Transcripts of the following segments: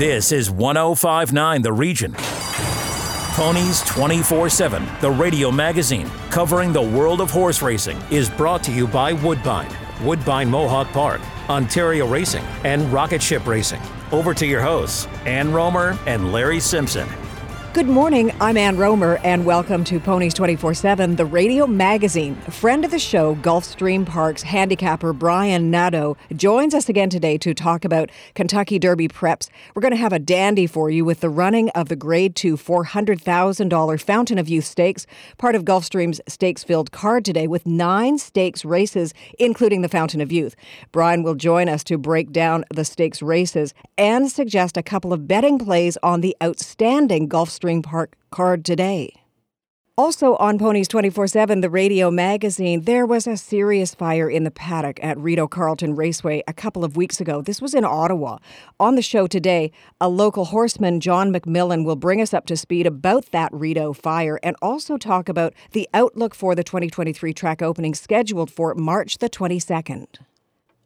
This is 105.9 The Region. Ponies 24/7, the radio magazine covering the world of horse racing, is brought to you by Woodbine, Woodbine Mohawk Park, Ontario Racing, and Rocket Ship Racing. Over to your hosts, Ann Romer and Larry Simpson. Good morning, I'm Ann Romer, and welcome to Ponies 24/7, the radio magazine. A friend of the show, Gulfstream Park's handicapper Brian Nato, joins us again today to talk about Kentucky Derby preps. We're going to have a dandy for you with the running of the Grade 2 $400,000 Fountain of Youth Stakes, part of Gulfstream's stakes-filled card today with 9 stakes races, including the Fountain of Youth. Brian will join us to break down the stakes races and suggest a couple of betting plays on the outstanding Gulfstream Park card today. Also on Ponies 24/7, the radio magazine, there was a serious fire in the paddock at Rideau Carleton Raceway a couple of weeks ago. This was in Ottawa. On the show today, a local horseman, John McMillan, will bring us up to speed about that Rideau fire and also talk about the outlook for the 2023 track opening scheduled for March the 22nd.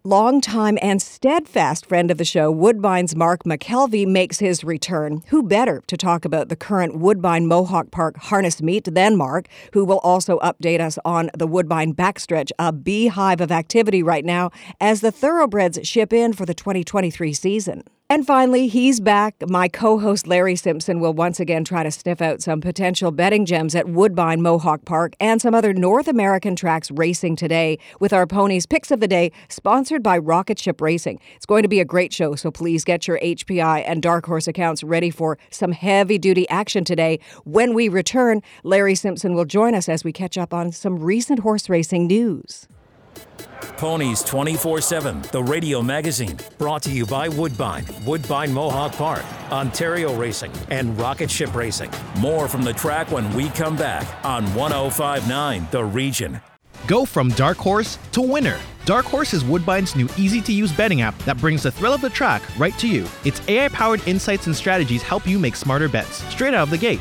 Longtime and steadfast friend of the show, Woodbine's Mark McKelvey, makes his return. Who better to talk about the current Woodbine Mohawk Park harness meet than Mark, who will also update us on the Woodbine backstretch, a beehive of activity right now as the thoroughbreds ship in for the 2023 season. And finally, he's back. My co-host Larry Simpson will once again try to sniff out some potential betting gems at Woodbine Mohawk Park and some other North American tracks racing today with our Ponies Picks of the Day, sponsored by Rocket Ship Racing. It's going to be a great show, so please get your HPI and Dark Horse accounts ready for some heavy-duty action today. When we return, Larry Simpson will join us as we catch up on some recent horse racing news. Ponies 24/7, the radio magazine, brought to you by Woodbine, Woodbine Mohawk Park, Ontario Racing, and Rocket Ship Racing. More from the track when we come back on 105.9 The Region. Go from dark horse to winner. Dark Horse is Woodbine's new easy-to-use betting app that brings the thrill of the track right to you. Its AI-powered insights and strategies help you make smarter bets straight out of the gate.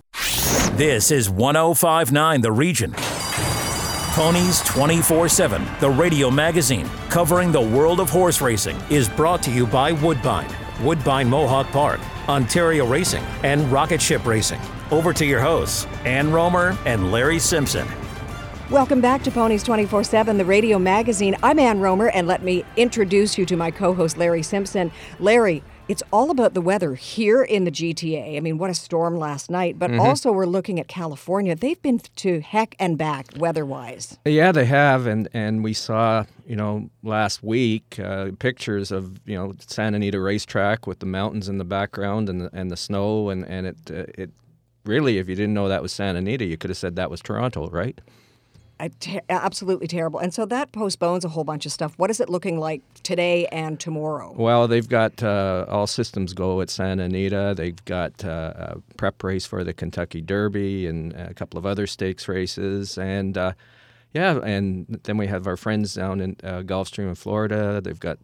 This is 105.9 The Region. Ponies 24/7, the radio magazine covering the world of horse racing, is brought to you by Woodbine, Woodbine Mohawk Park, Ontario Racing, and Rocket Ship Racing. Over to your hosts, Ann Romer and Larry Simpson. Welcome back to Ponies 24/7, the radio magazine. I'm Ann Romer, and let me introduce you to my co-host Larry Simpson. Larry, it's all about the weather here in the GTA. I mean, what a storm last night. But also we're looking at California. They've been to heck and back weather-wise. Yeah, they have. And we saw, last week pictures of, Santa Anita racetrack with the mountains in the background and the snow. And it really, if you didn't know that was Santa Anita, you could have said that was Toronto, right? Absolutely terrible. And so that postpones a whole bunch of stuff. What is it looking like today and tomorrow? Well, they've got all systems go at Santa Anita. They've got a prep race for the Kentucky Derby and a couple of other stakes races. And, Yeah, and then we have our friends down in Gulfstream in Florida. They've got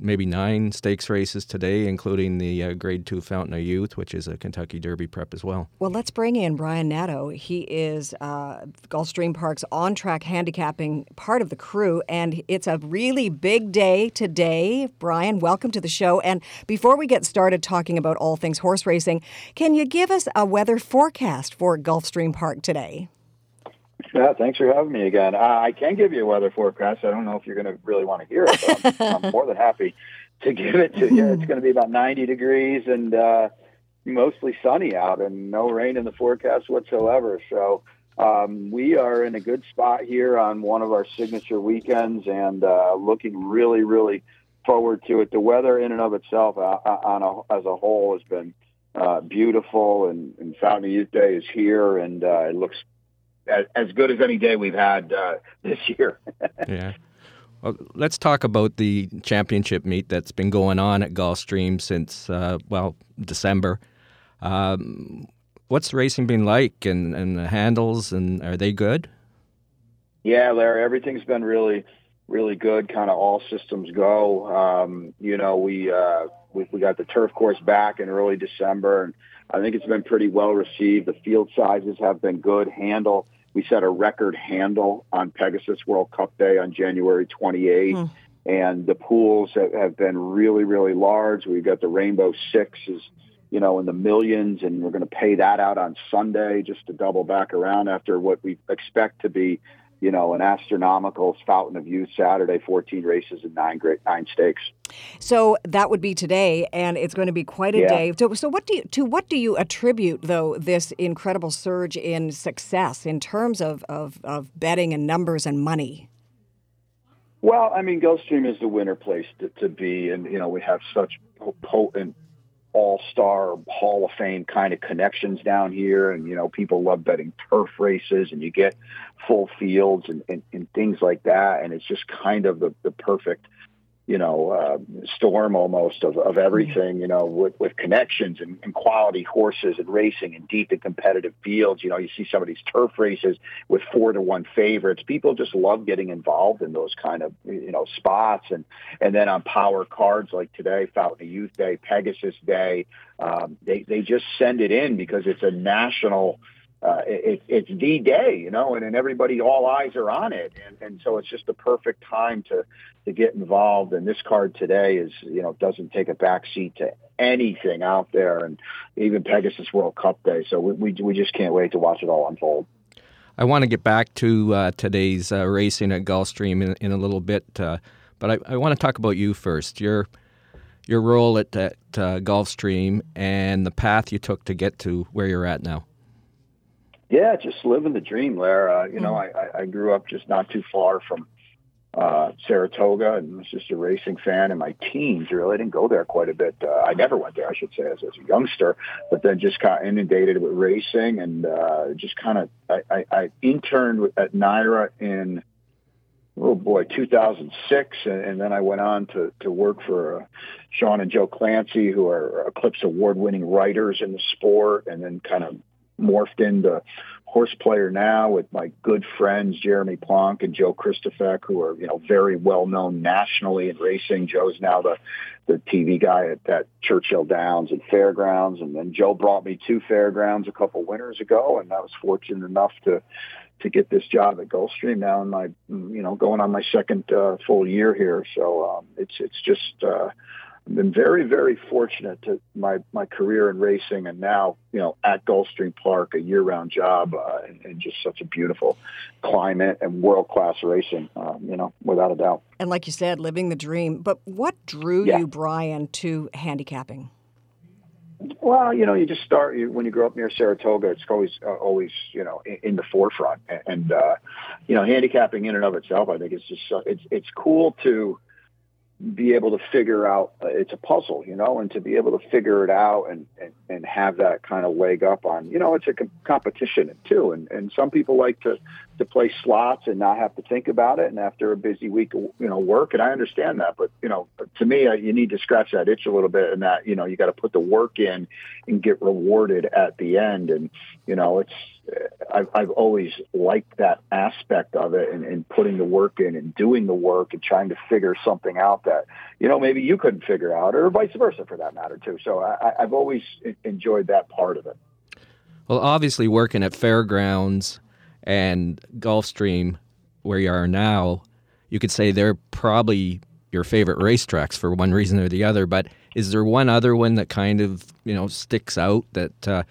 maybe 9 stakes races today, including the Grade 2 Fountain of Youth, which is a Kentucky Derby prep as well. Well, let's bring in Brian Nato. He is Gulfstream Park's on-track handicapping part of the crew, and it's a really big day today. Brian, welcome to the show. And before we get started talking about all things horse racing, can you give us a weather forecast for Gulfstream Park today? Yeah, thanks for having me again. I can give you a weather forecast. I don't know if you're going to really want to hear it, but I'm more than happy to give it to you. It's going to be about 90 degrees and mostly sunny out and no rain in the forecast whatsoever. So we are in a good spot here on one of our signature weekends and looking really, really forward to it. The weather in and of itself as a whole has been beautiful, and Fountain of Youth Day is here, and it looks as good as any day we've had this year. Yeah. Well, let's talk about the championship meet that's been going on at Gulfstream since, December. What's racing been like and the handles, and are they good? Yeah, Larry, everything's been really, really good, kind of all systems go. We got the turf course back in early December, and I think it's been pretty well received. The field sizes have been good. Handle. We set a record handle on Pegasus World Cup Day on January 28th, and the pools have been really, really large. We've got the Rainbow Six is, in the millions, and we're going to pay that out on Sunday just to double back around after what we expect to be, an astronomical Fountain of Youth Saturday, 14 races and 9 stakes. So that would be today, and it's going to be quite a day. So what do you attribute, though, this incredible surge in success in terms of betting and numbers and money? Well, I mean, Gulfstream is the winner place to be, and, we have such potent all-star Hall of Fame kind of connections down here, and people love betting turf races, and you get full fields and things like that, and it's just kind of the perfect storm almost of everything, with connections and quality horses and racing and deep and competitive fields. You see some of these turf races with 4-1 favorites. People just love getting involved in those kind of spots, and then on power cards like today, Fountain of Youth Day, Pegasus Day, they just send it in because it's a national. It's the day, and everybody, all eyes are on it. And so it's just the perfect time to get involved. And this card today is, doesn't take a backseat to anything out there, and even Pegasus World Cup Day. So we just can't wait to watch it all unfold. I want to get back to today's racing at Gulfstream in a little bit, but I want to talk about you first. Your role at Gulfstream and the path you took to get to where you're at now. Yeah, just living the dream, Lara. I grew up just not too far from Saratoga, and was just a racing fan in my teens, really. I didn't go there quite a bit. I never went there, I should say, as a youngster, but then just got inundated with racing, and I interned at NYRA in 2006, and then I went on to work for Sean and Joe Clancy, who are Eclipse award-winning writers in the sport, and then kind of morphed into horse player now with my good friends Jeremy Plonk and Joe Christofek, who are very well known nationally in racing. Joe's now the TV guy at Churchill Downs and Fairgrounds, and then Joe brought me to Fairgrounds a couple winters ago, and I was fortunate enough to get this job at Gulfstream now in my going on my second full year here. So it's just. I've been very, very fortunate to my career in racing, and now, at Gulfstream Park, a year-round job, and just such a beautiful climate and world-class racing, without a doubt. And like you said, living the dream. But what drew you, Brian, to handicapping? Well, you just start when you grow up near Saratoga. It's always, in the forefront. And handicapping in and of itself, I think it's just it's cool to be able to figure out. It's a puzzle, and to be able to figure it out and have that kind of leg up on, it's a competition too. And some people like to to play slots and not have to think about it. And after a busy week of, work, and I understand that, but to me, you need to scratch that itch a little bit, and that, you got to put the work in and get rewarded at the end. And, I've always liked that aspect of it, and putting the work in and doing the work and trying to figure something out that, maybe you couldn't figure out, or vice versa for that matter too. So I've always enjoyed that part of it. Well, obviously working at Fairgrounds and Gulfstream, where you are now, you could say they're probably your favorite racetracks for one reason or the other. But is there one other one that kind of, sticks out that,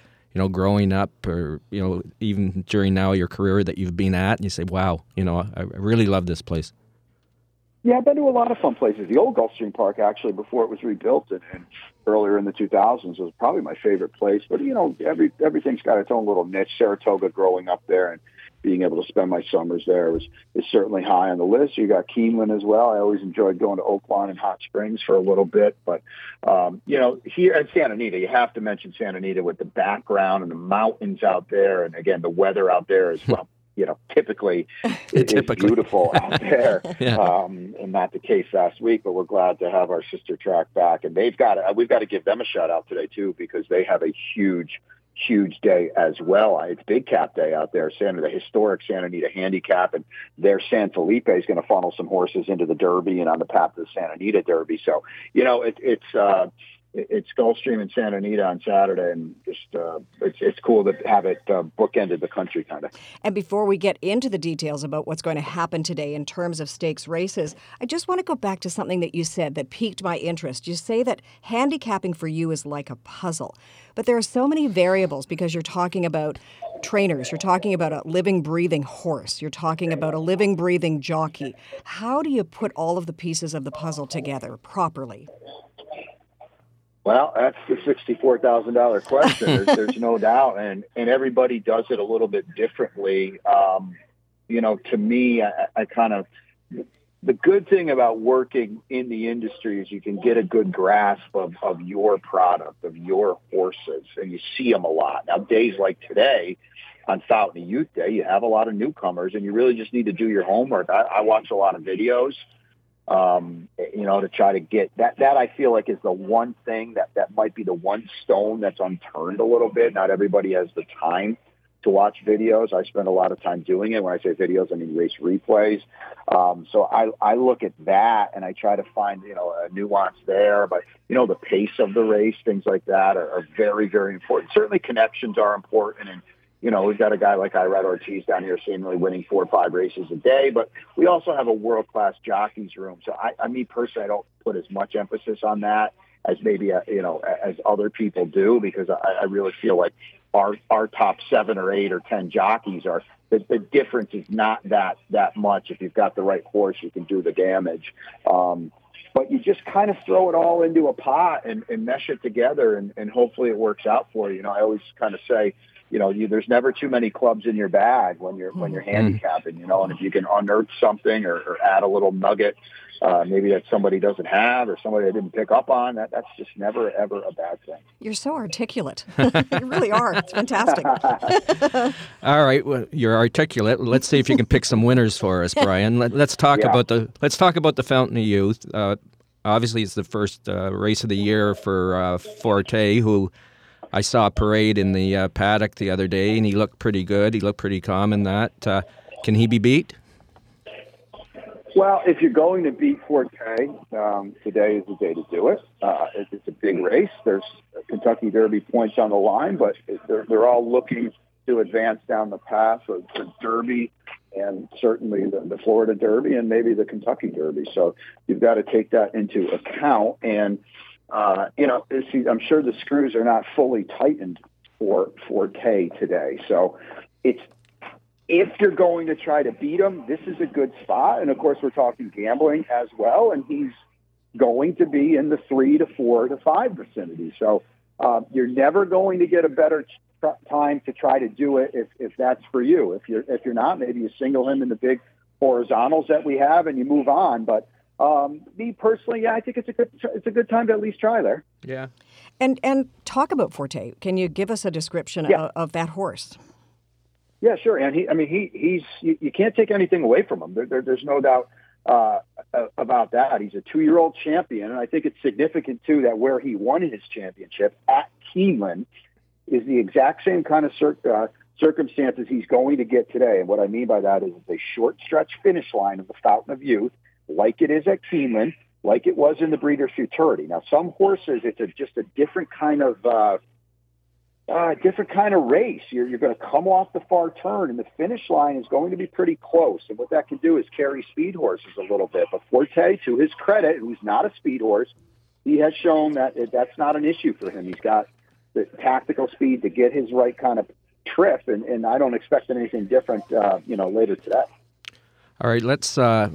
growing up or, even during now your career that you've been at and you say, wow, I really love this place? Yeah, I've been to a lot of fun places. The old Gulfstream Park, actually, before it was rebuilt and earlier in the 2000s, was probably my favorite place. But, everything's got its own little niche. Saratoga, growing up there and being able to spend my summers there is certainly high on the list. You got Keeneland as well. I always enjoyed going to Oaklawn and Hot Springs for a little bit. But, here at Santa Anita, you have to mention Santa Anita with the background and the mountains out there. And, again, the weather out there as well. Typically it's beautiful out there. Yeah. And not the case last week, but we're glad to have our sister track back. And we've got to give them a shout out today too, because they have a huge day as well. It's Big Cap Day out there, the historic Santa Anita Handicap, and their San Felipe is going to funnel some horses into the Derby and on the path to the Santa Anita Derby. So, it's Gulfstream and Santa Anita on Saturday, and just it's cool to have it bookended the country, kind of. And before we get into the details about what's going to happen today in terms of stakes races, I just want to go back to something that you said that piqued my interest. You say that handicapping for you is like a puzzle, but there are so many variables because you're talking about trainers, you're talking about a living, breathing horse, you're talking about a living, breathing jockey. How do you put all of the pieces of the puzzle together properly? Well, that's the $64,000 question. There's no doubt. And everybody does it a little bit differently. To me, I kind of, the good thing about working in the industry is you can get a good grasp of your product, of your horses, and you see them a lot. Now, days like today, on Fountain of Youth Day, you have a lot of newcomers, and you really just need to do your homework. I watch a lot of videos. To try to get that I feel like is the one thing that might be the one stone that's unturned a little bit. Not everybody has the time to watch videos. I spend a lot of time doing it. When I say videos, I mean race replays. So I look at that and I try to find, a nuance there. But, the pace of the race, things like that are very, very important. Certainly connections are important, and we've got a guy like Irad Ortiz down here seemingly winning 4 or 5 races a day, but we also have a world-class jockeys room. So I personally, I don't put as much emphasis on that as maybe, as other people do, because I really feel like our top 7 or 8 or 10 jockeys are, the difference is not that much. If you've got the right horse, you can do the damage. But you just kind of throw it all into a pot and mesh it together, and hopefully it works out for you. I always kind of say, there's never too many clubs in your bag when you're handicapping, and if you can unearth something or add a little nugget, maybe that somebody doesn't have or somebody they didn't pick up on, that's just never, ever a bad thing. You're so articulate. You really are. It's fantastic. All right. Well, you're articulate. Let's see if you can pick some winners for us, Brian. Let's talk about the Fountain of Youth. Obviously, it's the first race of the year for Forte, who I saw a parade in the paddock the other day, and he looked pretty good. He looked pretty calm in that. Can he be beat? Well, if you're going to beat Forte, today is the day to do it. It's a big race. There's Kentucky Derby points on the line, but they're all looking to advance down the path of the Derby, and certainly the Florida Derby and maybe the Kentucky Derby. So you've got to take that into account. And I'm sure the screws are not fully tightened for Forte today. So if you're going to try to beat him, this is a good spot. And, of course, we're talking gambling as well, and he's going to be in the 3 to 4 to 5 vicinity. So you're never going to get a better time to try to do it if that's for you. If you're not, maybe you single him in the big horizontals that we have and you move on. But me personally, I think it's a good time to at least try there. Yeah. And talk about Forte. Can you give us a description of that horse? Yeah, sure. And he's can't take anything away from him. There's no doubt about that. He's a 2-year-old champion. And I think it's significant, too, that where he won his championship at Keeneland is the exact same kind of circumstances he's going to get today. And what I mean by that is a short stretch finish line of the Fountain of Youth, like it is at Keeneland, like it was in the Breeders' Futurity. Now, some horses, it's just a different kind of race. You're going to come off the far turn, and the finish line is going to be pretty close. And what that can do is carry speed horses a little bit. But Forte, to his credit, who's not a speed horse, he has shown that's not an issue for him. He's got the tactical speed to get his right kind of trip, and I don't expect anything different, later today. All right, let's ask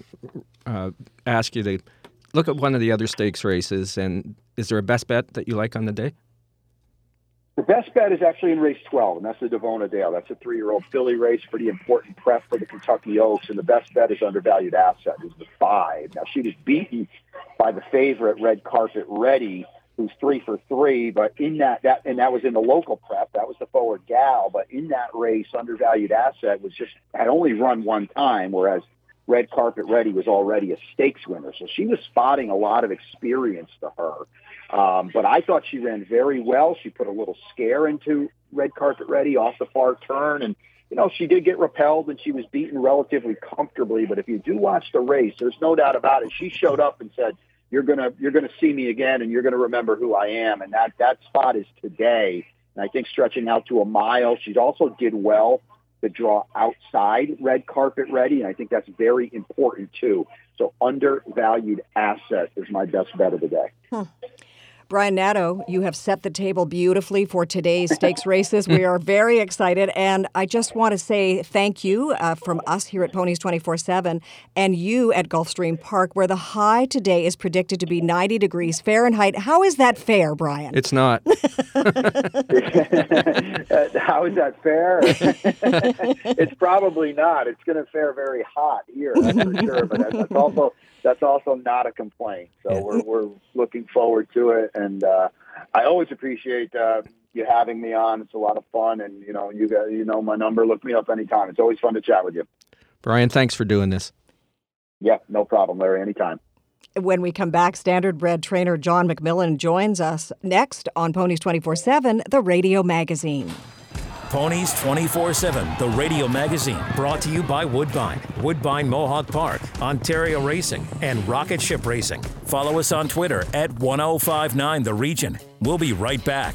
you to look at one of the other stakes races, and is there a best bet that you like on the day? The best bet is actually in race 12, and that's the Devona Dale. That's a 3-year-old filly race, pretty important prep for the Kentucky Oaks, and the best bet is Undervalued Asset, is the 5. Now, she was beaten by the favorite, Red Carpet Ready, who's 3 for 3, but in that was in the local prep. That was the forward gal, but in that race, Undervalued Asset had only run one time, whereas Red Carpet Ready was already a stakes winner. So she was spotting a lot of experience to her. But I thought she ran very well. She put a little scare into Red Carpet Ready off the far turn. And, she did get repelled and she was beaten relatively comfortably. But if you do watch the race, there's no doubt about it. She showed up and said, you're going to see me again and you're going to remember who I am. And that spot is today. And I think stretching out to a mile, she also did well to draw outside Red Carpet Ready, and I think that's very important too. So Undervalued Asset is my best bet of the day. Brian Nato, you have set the table beautifully for today's stakes races. We are very excited, and I just want to say thank you from us here at Ponies 24/7 and you at Gulfstream Park, where the high today is predicted to be 90 degrees Fahrenheit. How is that fair, Brian? It's not. How is that fair? It's probably not. It's going to fare very hot here, that's for sure, but that's also not a complaint. So we're looking forward to it. And I always appreciate you having me on. It's a lot of fun. And, you guys, my number. Look me up anytime. It's always fun to chat with you. Brian, thanks for doing this. Yeah, no problem, Larry. Anytime. When we come back, Standardbred trainer John McMillan joins us next on Ponies 24/7, the radio magazine. Ponies 24/7, the radio magazine, brought to you by Woodbine Mohawk Park, Ontario Racing, and Rocket Ship Racing. Follow us on Twitter at 1059 The Region. We'll be right back.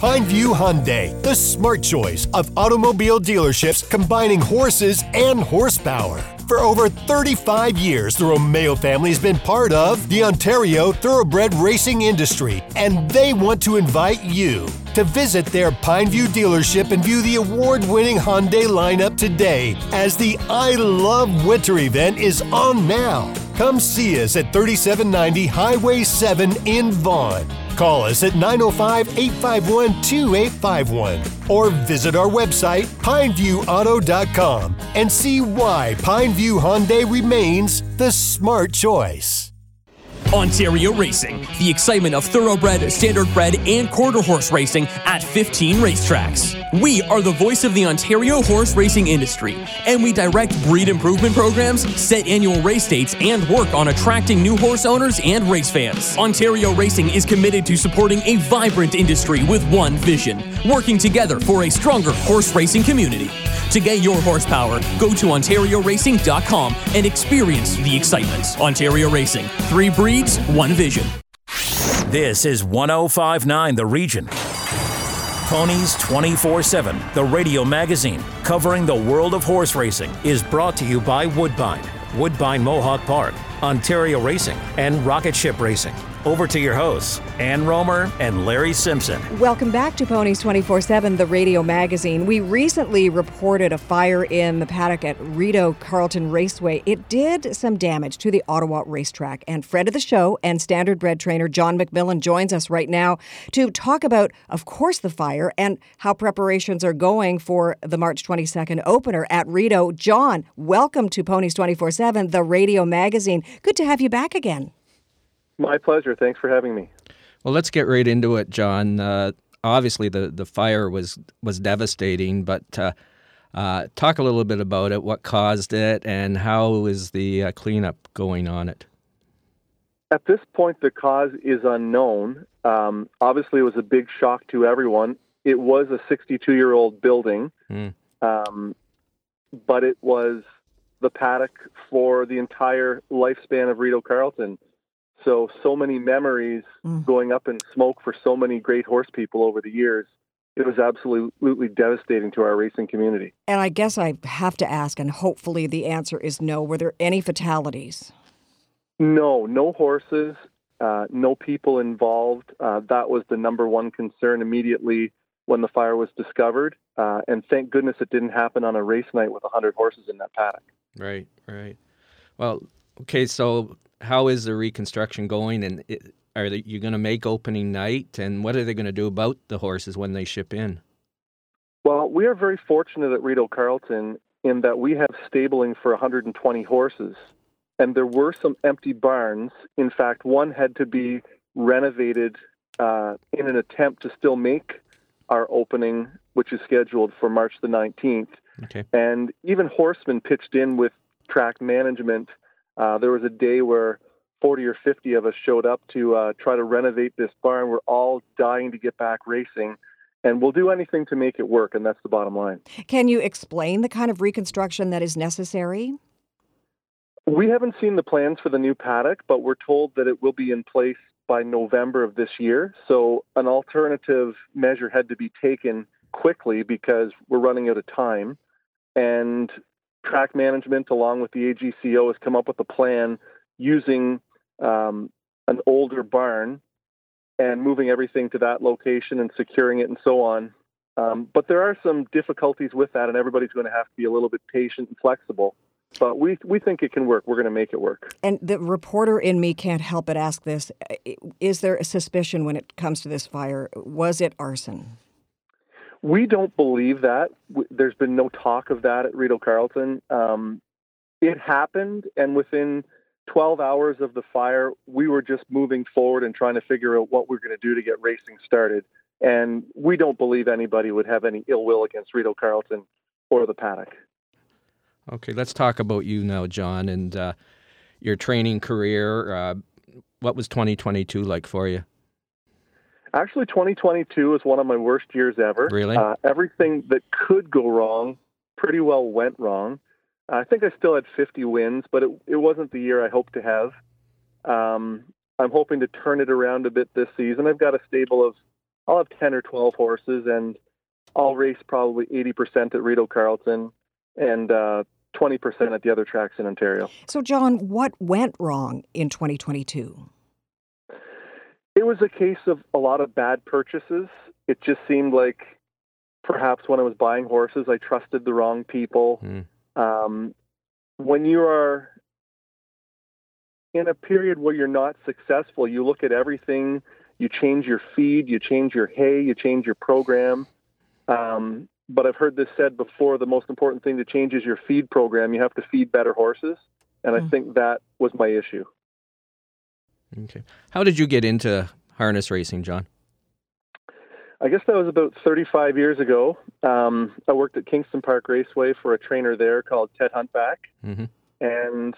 Pineview Hyundai, the smart choice of automobile dealerships combining horses and horsepower. For over 35 years, the Romeo family's been part of the Ontario thoroughbred racing industry, and they want to invite you to visit their Pineview dealership and view the award-winning Hyundai lineup today as the I Love Winter event is on now. Come see us at 3790 Highway 7 in Vaughan. Call us at 905-851-2851 or visit our website, pineviewauto.com, and see why Pineview Hyundai remains the smart choice. Ontario Racing, the excitement of thoroughbred, standardbred, and quarter horse racing at 15 racetracks. We are the voice of the Ontario horse racing industry, and we direct breed improvement programs, set annual race dates, and work on attracting new horse owners and race fans. Ontario Racing is committed to supporting a vibrant industry with one vision, working together for a stronger horse racing community. To get your horsepower, go to OntarioRacing.com and experience the excitement. Ontario Racing, 3 breeds, 1 vision. This is 105.9 The Region. Ponies 24/7, the radio magazine covering the world of horse racing, is brought to you by Woodbine, Woodbine Mohawk Park, Ontario Racing, and Rocket Ship Racing. Over to your hosts, Ann Romer and Larry Simpson. Welcome back to Ponies 24/7, the radio magazine. We recently reported a fire in the paddock at Rideau Carleton Raceway. It did some damage to the Ottawa racetrack. And friend of the show and standardbred trainer John McMillan joins us right now to talk about, of course, the fire and how preparations are going for the March 22nd opener at Rideau. John, welcome to Ponies 24/7, the radio magazine. Good to have you back again. My pleasure. Thanks for having me. Well, let's get right into it, John. Obviously, the fire was devastating, but talk a little bit about it, what caused it, and how is the cleanup going on it? At this point, the cause is unknown. Obviously, it was a big shock to everyone. It was a 62-year-old building, but it was the paddock for the entire lifespan of Rideau Carleton. So many memories going up in smoke for so many great horse people over the years. It was absolutely devastating to our racing community. And I guess I have to ask, and hopefully the answer is no, were there any fatalities? No horses, no people involved. That was the number one concern immediately when the fire was discovered. And thank goodness it didn't happen on a race night with 100 horses in that paddock. Right. Well, okay, so how is the reconstruction going, and are you going to make opening night, and what are they going to do about the horses when they ship in? Well, we are very fortunate at Rideau Carleton in that we have stabling for 120 horses, and there were some empty barns. In fact, one had to be renovated in an attempt to still make our opening, which is scheduled for March the 19th. Okay. And even horsemen pitched in with track management. There was a day where 40 or 50 of us showed up to try to renovate this barn. We're all dying to get back racing, and we'll do anything to make it work, and that's the bottom line. Can you explain the kind of reconstruction that is necessary? We haven't seen the plans for the new paddock, but we're told that it will be in place by November of this year. So an alternative measure had to be taken quickly because we're running out of time, and track management, along with the AGCO, has come up with a plan using an older barn and moving everything to that location and securing it and so on. But there are some difficulties with that, and everybody's going to have to be a little bit patient and flexible. But we think it can work. We're going to make it work. And the reporter in me can't help but ask this. Is there a suspicion when it comes to this fire? Was it arson? We don't believe that. There's been no talk of that at Rideau Carleton. It happened, and within 12 hours of the fire, we were just moving forward and trying to figure out what we're going to do to get racing started. And we don't believe anybody would have any ill will against Rideau Carleton or the paddock. Okay, let's talk about you now, John, and your training career. What was 2022 like for you? Actually, 2022 is one of my worst years ever. Really? Everything that could go wrong pretty well went wrong. I think I still had 50 wins, but it wasn't the year I hoped to have. I'm hoping to turn it around a bit this season. I've got a stable of, I'll have 10 or 12 horses, and I'll race probably 80% at Rideau Carleton and 20% at the other tracks in Ontario. So, John, what went wrong in 2022? It was a case of a lot of bad purchases. It just seemed like perhaps when I was buying horses, I trusted the wrong people. When you are in a period where you're not successful, you look at everything. You change your feed, you change your hay, you change your program. But I've heard this said before, the most important thing to change is your feed program. You have to feed better horses. And I think that was my issue. Okay. How did you get into harness racing, John? I guess that was about 35 years ago. I worked at Kingston Park Raceway for a trainer there called Ted Huntback. Mm-hmm. And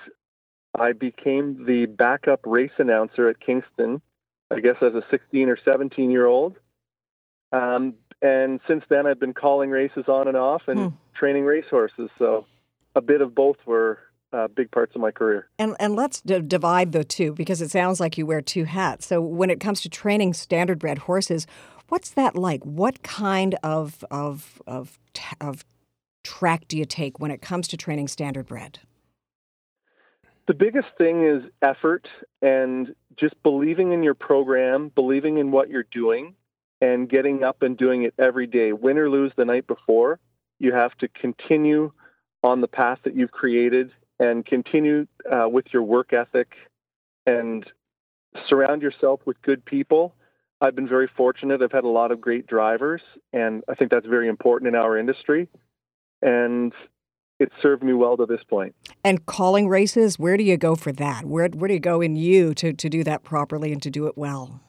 I became the backup race announcer at Kingston, I guess as a 16 or 17-year-old. And since then, I've been calling races on and off and training racehorses. So a bit of both were big parts of my career. And let's divide the two, because it sounds like you wear two hats. So when it comes to training standardbred horses, what's that like? What kind of track do you take when it comes to training standardbred? The biggest thing is effort and just believing in your program, believing in what you're doing, and getting up and doing it every day. Win or lose the night before, you have to continue on the path that you've created and continue with your work ethic and surround yourself with good people. I've been very fortunate. I've had a lot of great drivers, and I think that's very important in our industry. And it served me well to this point. And calling races, where do you go for that? Where do you go in you to do that properly and to do it well?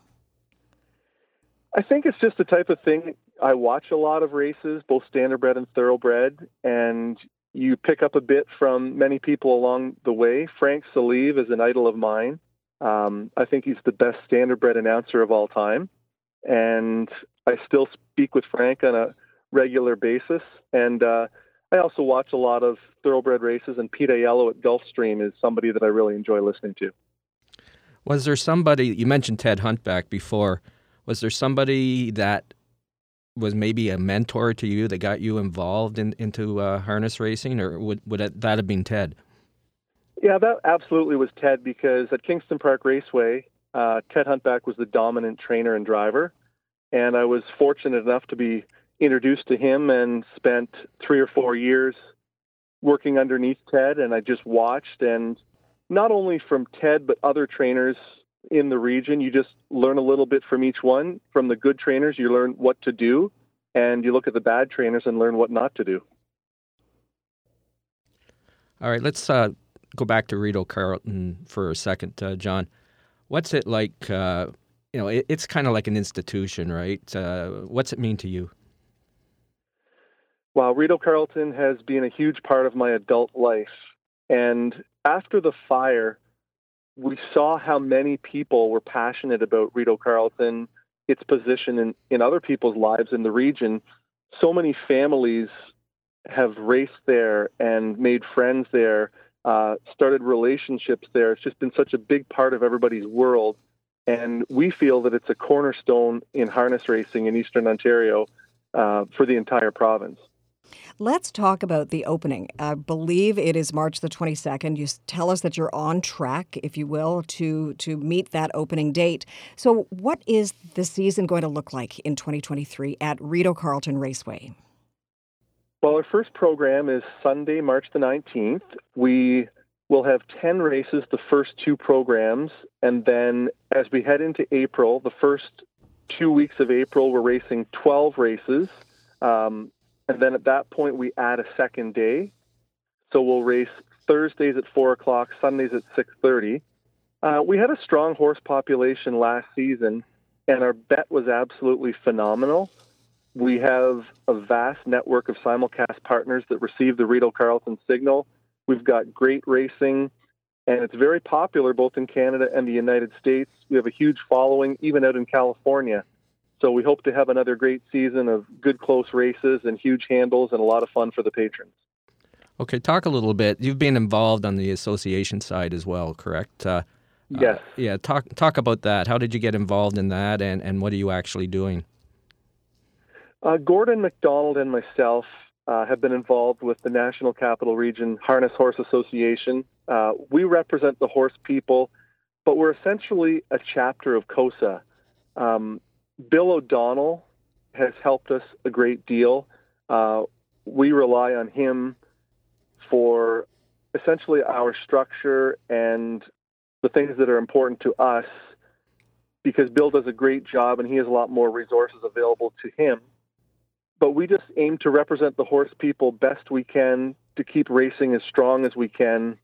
I think it's just the type of thing. I watch a lot of races, both standardbred and thoroughbred, and you pick up a bit from many people along the way. Frank Salive is an idol of mine. I think he's the best standardbred announcer of all time. And I still speak with Frank on a regular basis. And I also watch a lot of thoroughbred races, and Pete Aiello at Gulfstream is somebody that I really enjoy listening to. Was there somebody, you mentioned Ted Huntback before, was there somebody that was maybe a mentor to you that got you involved into harness racing, or would that have been Ted? Yeah, that absolutely was Ted, because at Kingston Park Raceway, Ted Huntback was the dominant trainer and driver, and I was fortunate enough to be introduced to him and spent 3 or 4 years working underneath Ted, and I just watched, and not only from Ted but other trainers in the region, you just learn a little bit from each one. From the good trainers, you learn what to do, and you look at the bad trainers and learn what not to do. All right, let's go back to Rideau Carleton for a second, John. What's it like? It's kind of like an institution, right? What's it mean to you? Wow, Rideau Carleton has been a huge part of my adult life. And after the fire, we saw how many people were passionate about Rideau Carleton, its position in other people's lives in the region. So many families have raced there and made friends there, started relationships there. It's just been such a big part of everybody's world. And we feel that it's a cornerstone in harness racing in Eastern Ontario for the entire province. Let's talk about the opening. I believe it is March the 22nd. You tell us that you're on track, if you will, to meet that opening date. So what is the season going to look like in 2023 at Rideau Carleton Raceway? Well, our first program is Sunday, March the 19th. We will have 10 races, the first two programs. And then as we head into April, the first 2 weeks of April, we're racing 12 races. And then at that point, we add a second day. So we'll race Thursdays at 4 o'clock, Sundays at 6:30. We had a strong horse population last season, and our bet was absolutely phenomenal. We have a vast network of simulcast partners that receive the Rideau Carleton signal. We've got great racing, and it's very popular both in Canada and the United States. We have a huge following, even out in California. So we hope to have another great season of good close races and huge handles and a lot of fun for the patrons. Okay, talk a little bit. You've been involved on the association side as well, correct? Yes. Talk about that. How did you get involved in that, and what are you actually doing? Gordon MacDonald and myself have been involved with the National Capital Region Harness Horse Association. We represent the horse people, but we're essentially a chapter of COSA. Bill O'Donnell has helped us a great deal. We rely on him for essentially our structure and the things that are important to us, because Bill does a great job and he has a lot more resources available to him. But we just aim to represent the horse people best we can to keep racing as strong as we can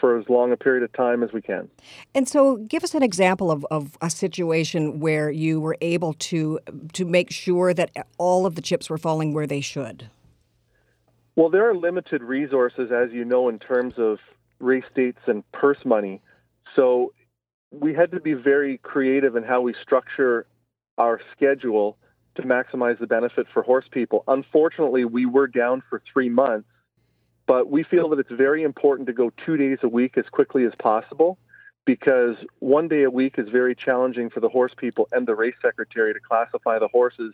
for as long a period of time as we can. And so give us an example of a situation where you were able to make sure that all of the chips were falling where they should. Well, there are limited resources, as you know, in terms of race dates and purse money. So we had to be very creative in how we structure our schedule to maximize the benefit for horse people. Unfortunately, we were down for 3 months, but we feel that it's very important to go 2 days a week as quickly as possible, because 1 day a week is very challenging for the horse people and the race secretary to classify the horses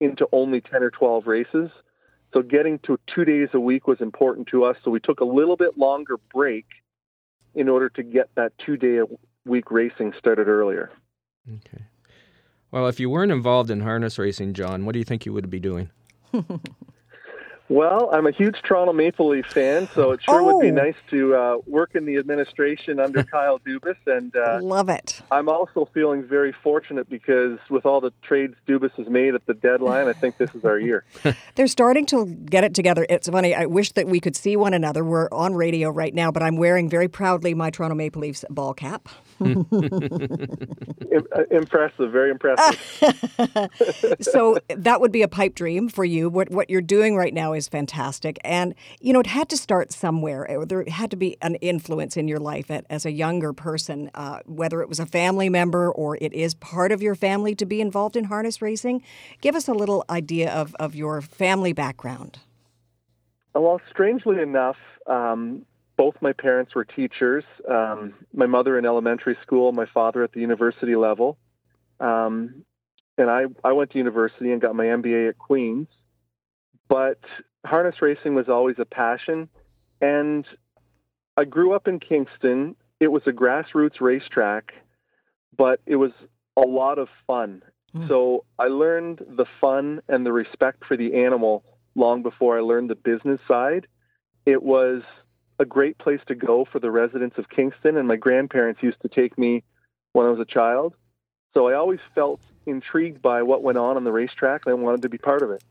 into only 10 or 12 races. So getting to 2 days a week was important to us. So we took a little bit longer break in order to get that two-day-a-week racing started earlier. Okay. Well, if you weren't involved in harness racing, John, what do you think you would be doing? Well, I'm a huge Toronto Maple Leaf fan, so it sure would be nice to work in the administration under Kyle Dubas. And love it. I'm also feeling very fortunate because with all the trades Dubas has made at the deadline, I think this is our year. They're starting to get it together. It's funny. I wish that we could see one another. We're on radio right now, but I'm wearing very proudly my Toronto Maple Leafs ball cap. Impressive, very impressive. So that would be a pipe dream for you. What you're doing right now is fantastic. And, you know, it had to start somewhere. There had to be an influence in your life as a younger person, whether it was a family member or it is part of your family to be involved in harness racing. Give us a little idea of your family background. Well, strangely enough, both my parents were teachers, my mother in elementary school, my father at the university level. And I went to university and got my MBA at Queen's. But harness racing was always a passion. And I grew up in Kingston. It was a grassroots racetrack, but it was a lot of fun. Mm. So I learned the fun and the respect for the animal long before I learned the business side. It was a great place to go for the residents of Kingston, and my grandparents used to take me when I was a child. So I always felt intrigued by what went on the racetrack, and I wanted to be part of it.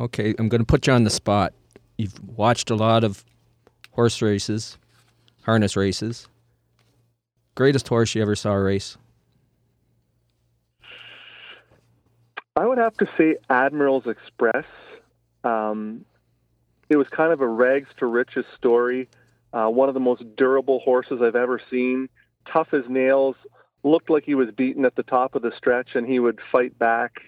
Okay, I'm going to put you on the spot. You've watched a lot of horse races, harness races. Greatest horse you ever saw race? I would have to say Admiral's Express. It was kind of a rags to riches story. One of the most durable horses I've ever seen. Tough as nails. Looked like he was beaten at the top of the stretch, and he would fight back.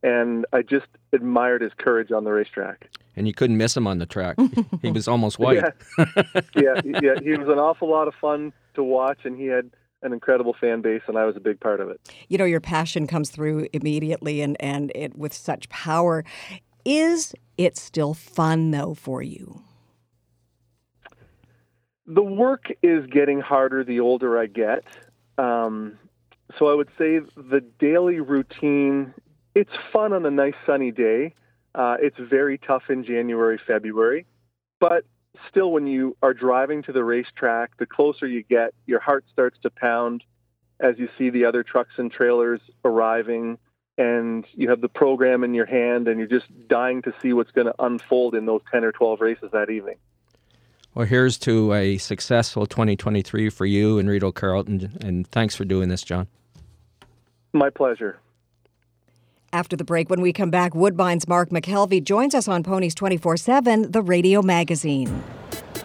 And I just admired his courage on the racetrack. And you couldn't miss him on the track. He was almost white. Yeah. He was an awful lot of fun to watch, and he had an incredible fan base, and I was a big part of it. You know, your passion comes through immediately, and it with such power. Is it still fun, though, for you? The work is getting harder the older I get. So I would say the daily routine, it's fun on a nice sunny day. It's very tough in January, February. But still, when you are driving to the racetrack, the closer you get, your heart starts to pound as you see the other trucks and trailers arriving. And you have the program in your hand, and you're just dying to see what's going to unfold in those 10 or 12 races that evening. Well, here's to a successful 2023 for you and Rideau Carleton, and thanks for doing this, John. My pleasure. After the break, when we come back, Woodbine's Mark McKelvey joins us on Ponies 24/7, the radio magazine.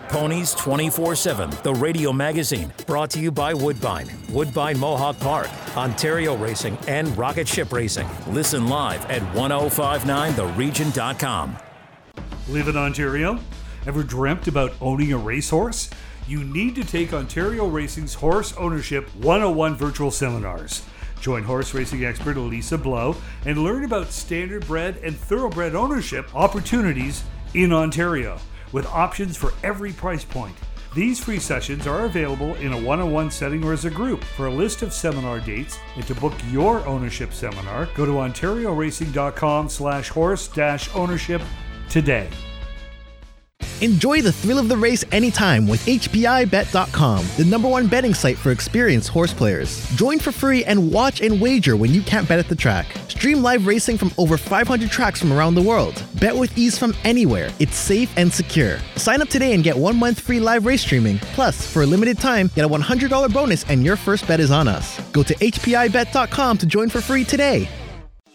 Ponies 24/7, the radio magazine, brought to you by Woodbine, Woodbine Mohawk Park, Ontario Racing, and Rocket Ship Racing. Listen live at 1059theregion.com. Live in Ontario? Ever dreamt about owning a racehorse? You need to take Ontario Racing's Horse Ownership 101 virtual seminars. Join horse racing expert Elisa Blow and learn about standardbred and thoroughbred ownership opportunities in Ontario, with options for every price point. These free sessions are available in a one-on-one setting or as a group. For a list of seminar dates and to book your ownership seminar, go to ontarioRacing.com/horse-ownership today. Enjoy the thrill of the race anytime with HPIBet.com, the #1 betting site for experienced horse players. Join for free and watch and wager when you can't bet at the track. Stream live racing from over 500 tracks from around the world. Bet with ease from anywhere. It's safe and secure. Sign up today and get 1 month free live race streaming. Plus, for a limited time, get a $100 bonus and your first bet is on us. Go to HPIBet.com to join for free today.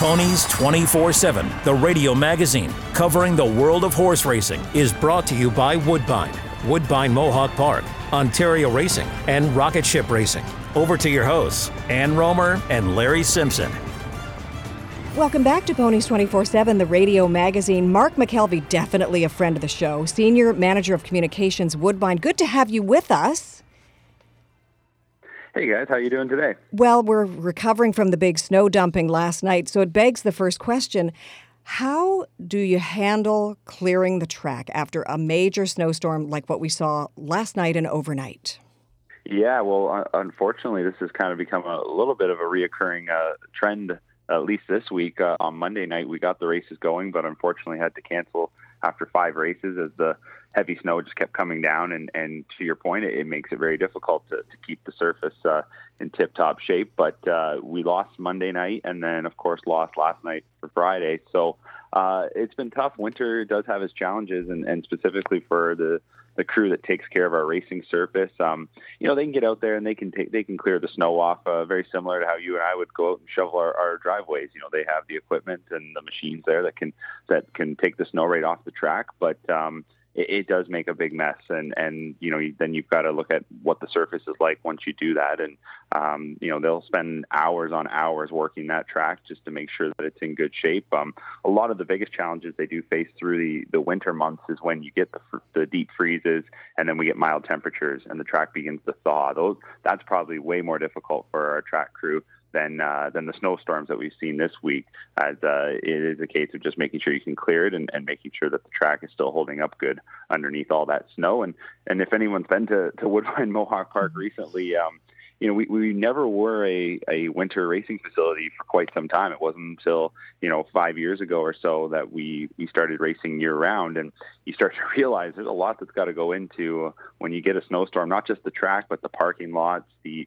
Ponies 24/7, the radio magazine covering the world of horse racing, is brought to you by Woodbine, Woodbine Mohawk Park, Ontario Racing, and Rocket Ship Racing. Over to your hosts, Ann Romer and Larry Simpson. Welcome back to Ponies 24/7, the radio magazine. Mark McKelvey, definitely a friend of the show, Senior Manager of Communications, Woodbine. Good to have you with us. Hey, guys. How you doing today? Well, we're recovering from the big snow dumping last night, so it begs the first question. How do you handle clearing the track after a major snowstorm like what we saw last night and overnight? Yeah, well, unfortunately, this has kind of become a little bit of a reoccurring trend. At least this week, on Monday night, we got the races going, but unfortunately had to cancel after 5 races as the heavy snow just kept coming down. And to your point, it makes it very difficult to keep the surface in tip-top shape. But we lost Monday night and then, of course, lost last night for Friday. So it's been tough. Winter does have its challenges, and specifically for the crew that takes care of our racing surface. You know, they can get out there and they can clear the snow off, very similar to how you and I would go out and shovel our driveways. You know, they have the equipment and the machines there that can take the snow right off the track, but it does make a big mess. And you know, then you've got to look at what the surface is like once you do that. And, you know, they'll spend hours on hours working that track just to make sure that it's in good shape. A lot of the biggest challenges they do face through the winter months is when you get the deep freezes and then we get mild temperatures and the track begins to thaw. That's probably way more difficult for our track crew than the snowstorms that we've seen this week, as it is a case of just making sure you can clear it and making sure that the track is still holding up good underneath all that snow. And if anyone's been to Woodbine Mohawk Park recently, you know, we never were a winter racing facility for quite some time. It wasn't until, you know, 5 years ago or so that we started racing year-round, and you start to realize there's a lot that's got to go into when you get a snowstorm, not just the track, but the parking lots, the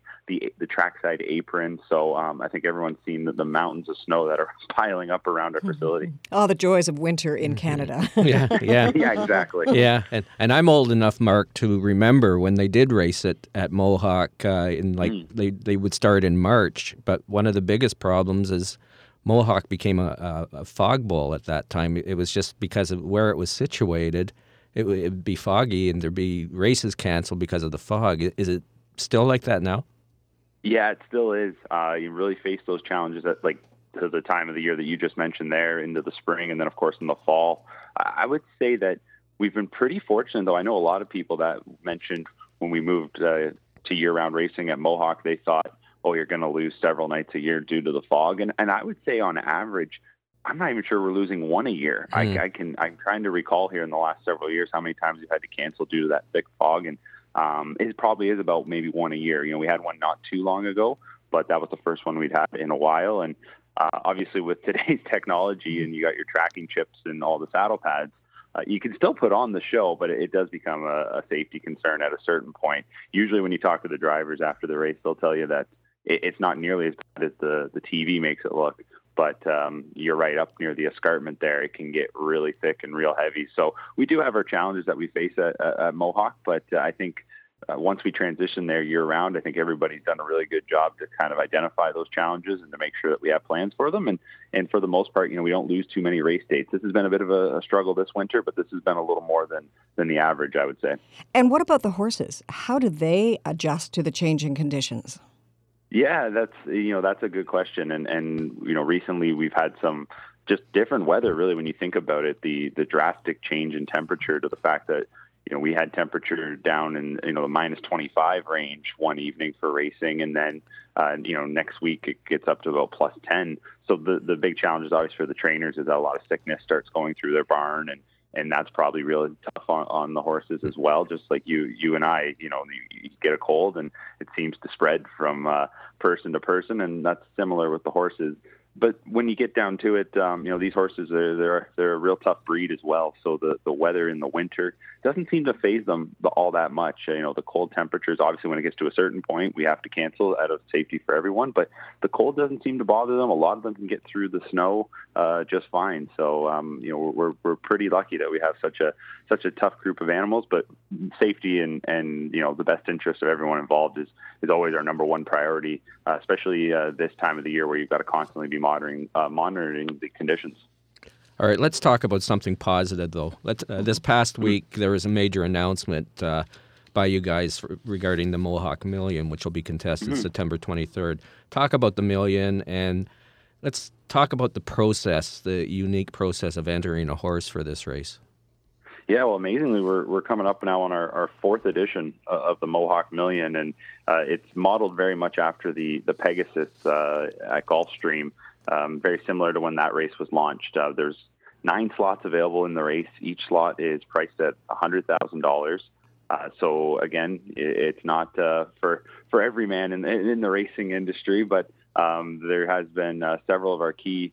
trackside apron. So I think everyone's seen the mountains of snow that are piling up around our facility. Oh, the joys of winter in Canada. Yeah. Yeah, exactly. Yeah, and I'm old enough, Mark, to remember when they did race it at Mohawk in they would start in March, but one of the biggest problems is Mohawk became a fog bowl at that time. It was just because of where it was situated, it would be foggy and there'd be races canceled because of the fog. Is it still like that now? Yeah, it still is. You really face those challenges at like to the time of the year that you just mentioned there, into the spring, and then of course in the fall. I would say that we've been pretty fortunate, though. I know a lot of people that mentioned when we moved to year-round racing at Mohawk, they thought, oh, you're going to lose several nights a year due to the fog. And I would say on average, I'm not even sure we're losing one a year. Mm. I'm trying to recall here in the last several years how many times we've had to cancel due to that thick fog. And it probably is about maybe one a year. You know, we had one not too long ago, but that was the first one we'd had in a while. And obviously with today's technology and you got your tracking chips and all the saddle pads, you can still put on the show, but it does become a safety concern at a certain point. Usually when you talk to the drivers after the race, they'll tell you that it's not nearly as bad as the TV makes it look. But you're right, up near the escarpment there, it can get really thick and real heavy. So we do have our challenges that we face at Mohawk, but I think once we transition there year-round, I think everybody's done a really good job to kind of identify those challenges and to make sure that we have plans for them. And for the most part, you know, we don't lose too many race dates. This has been a bit of a struggle this winter, but this has been a little more than the average, I would say. And what about the horses? How do they adjust to the changing conditions? Yeah, that's a good question. And you know, recently we've had some just different weather, really, when you think about it, the drastic change in temperature to the fact that, you know, we had temperature down in, you know, the minus 25 range one evening for racing. And then, you know, next week it gets up to about plus 10. So the big challenge is obviously for the trainers is that a lot of sickness starts going through their barn. And that's probably really tough on the horses as well. Just like you and I, you know, you get a cold and it seems to spread from person to person. And that's similar with the horses. But when you get down to it, you know, these horses, they're a real tough breed as well. So the weather in the winter doesn't seem to faze them all that much. You know, the cold temperatures, obviously when it gets to a certain point, we have to cancel out of safety for everyone. But the cold doesn't seem to bother them. A lot of them can get through the snow just fine. So, you know, we're pretty lucky that we have such a tough group of animals. But safety and you know, the best interest of everyone involved is always our number one priority, especially this time of the year where you've got to constantly be monitoring the conditions. All right, let's talk about something positive, though. This past week, there was a major announcement by you guys regarding the Mohawk Million, which will be contested September 23rd. Talk about the Million, and let's talk about the process, the unique process of entering a horse for this race. Yeah, well, amazingly, we're coming up now on our fourth edition of the Mohawk Million, and it's modeled very much after the Pegasus at Gulfstream, very similar to when that race was launched. There's 9 slots available in the race. Each slot is priced at $100,000. So again, it's not for every man in the racing industry, but there has been several of our key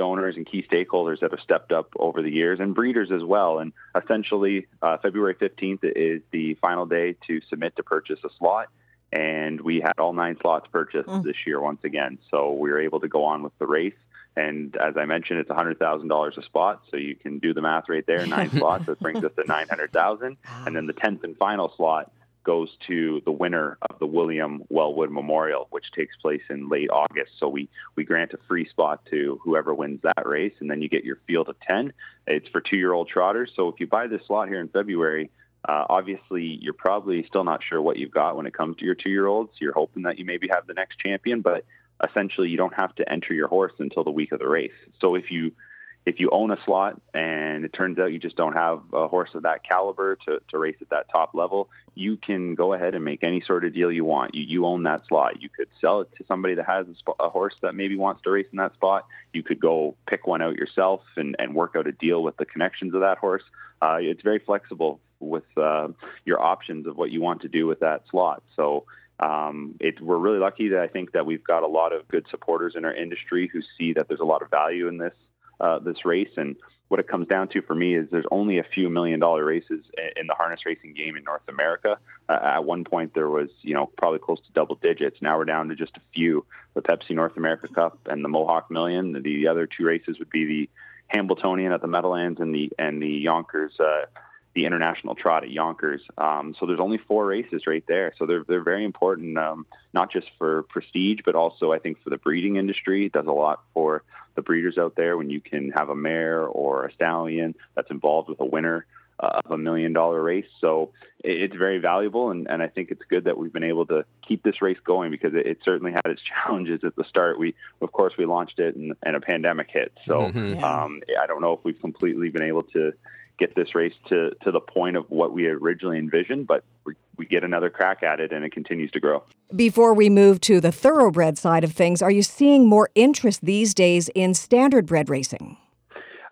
owners and key stakeholders that have stepped up over the years, and breeders as well. And essentially, February 15th is the final day to submit to purchase a slot, and we had all 9 slots purchased this year once again. So we were able to go on with the race. And as I mentioned, it's $100,000 a spot, so you can do the math right there. 9 slots, that brings us to $900,000. And then the 10th and final slot goes to the winner of the William Wellwood Memorial, which takes place in late August. So we grant a free spot to whoever wins that race, and then you get your field of 10. It's for 2-year-old trotters. So if you buy this slot here in February, obviously you're probably still not sure what you've got when it comes to your 2-year-olds. You're hoping that you maybe have the next champion, but essentially you don't have to enter your horse until the week of the race. So if you own a slot and it turns out you just don't have a horse of that caliber to race at that top level, you can go ahead and make any sort of deal you want. You own that slot. You could sell it to somebody that has a horse that maybe wants to race in that spot. You could go pick one out yourself and work out a deal with the connections of that horse. It's very flexible with your options of what you want to do with that slot. So we're really lucky that I think that we've got a lot of good supporters in our industry who see that there's a lot of value in this race. And what it comes down to for me is there's only a few $1 million races in the harness racing game in North America. At one point there was, probably close to double digits. Now we're down to just a few, the Pepsi North America Cup and the Mohawk Million. The other 2 races would be the Hambletonian at the Meadowlands and the Yonkers, the International Trot at Yonkers. So there's only 4 races right there. So they're very important, not just for prestige, but also I think for the breeding industry. It does a lot for the breeders out there when you can have a mare or a stallion that's involved with a winner of a $1 million race. So it's very valuable, and I think it's good that we've been able to keep this race going, because it certainly had its challenges at the start. We launched it and a pandemic hit. So I don't know if we've completely been able to get this race to the point of what we originally envisioned, but we get another crack at it, and it continues to grow. Before we move to the thoroughbred side of things, are you seeing more interest these days in standardbred racing?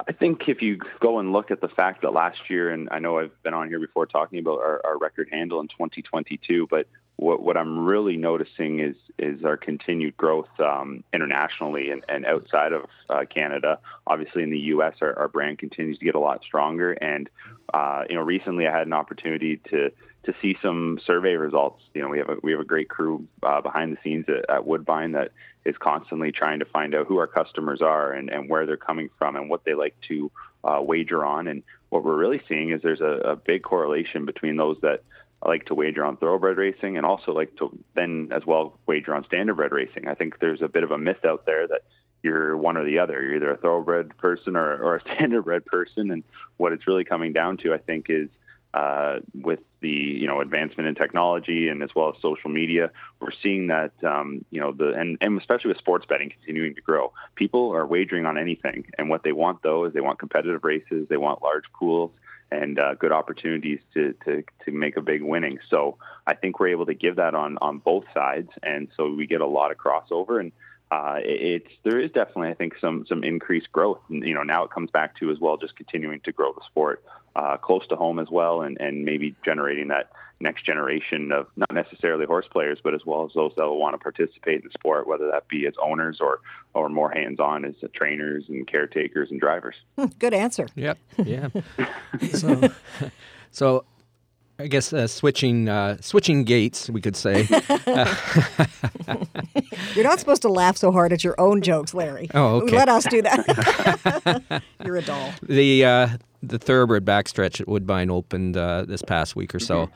I think if you go and look at the fact that last year, and I know I've been on here before talking about our record handle in 2022, but what I'm really noticing is our continued growth internationally and outside of Canada. Obviously, in the U.S., our brand continues to get a lot stronger. And recently I had an opportunity to see some survey results. We have a great crew behind the scenes at Woodbine that is constantly trying to find out who our customers are and where they're coming from and what they like to wager on. And what we're really seeing is there's a big correlation between those that like to wager on thoroughbred racing and also like to then as well wager on standardbred racing. I think there's a bit of a myth out there that you're one or the other. You're either a thoroughbred person or a standardbred person. And what it's really coming down to, I think, is with the advancement in technology and as well as social media, we're seeing that and especially with sports betting continuing to grow, people are wagering on anything. And what they want, though, is they want competitive races, they want large pools, and good opportunities to make a big winning. So I think we're able to give that on both sides, and so we get a lot of crossover. And there is definitely, I think, some increased growth. And, now it comes back to as well just continuing to grow the sport close to home as well, and maybe generating that next generation of not necessarily horse players, but as well as those that will want to participate in the sport, whether that be as owners or more hands-on as trainers and caretakers and drivers. Good answer. Yep. Yeah. So I guess switching gates, we could say. You're not supposed to laugh so hard at your own jokes, Larry. Oh, okay. Let us do that. You're a doll. The thoroughbred backstretch at Woodbine opened this past week or so.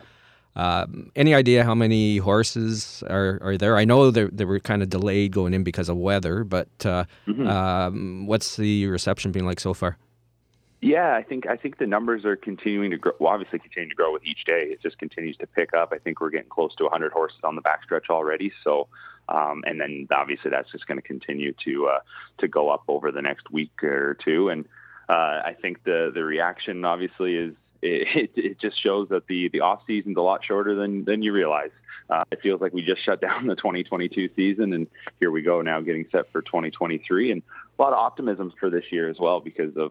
Any idea how many horses are there? I know they were kind of delayed going in because of weather, but what's the reception been like so far? Yeah, I think the numbers are continuing to grow. Well, obviously continuing to grow with each day. It just continues to pick up. I think we're getting close to 100 horses on the backstretch already. So, and then obviously that's just going to continue to go up over the next week or two. And I think the reaction obviously is it just shows that the off season's a lot shorter than you realize. It feels like we just shut down the 2022 season, and here we go now getting set for 2023. And a lot of optimism for this year as well because of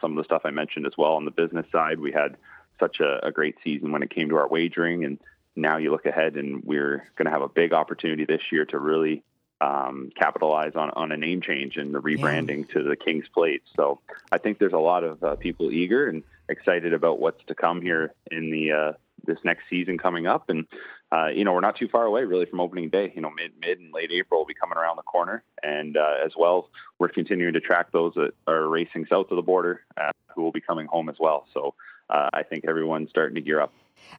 some of the stuff I mentioned as well on the business side. We had such a great season when it came to our wagering, and now you look ahead and we're going to have a big opportunity this year to really capitalize on a name change and the rebranding to the King's Plate. So I think there's a lot of people eager and excited about what's to come here in the this next season coming up. And, we're not too far away really from opening day. You know, mid and late April will be coming around the corner. And as well, we're continuing to track those that are racing south of the border who will be coming home as well. So I think everyone's starting to gear up.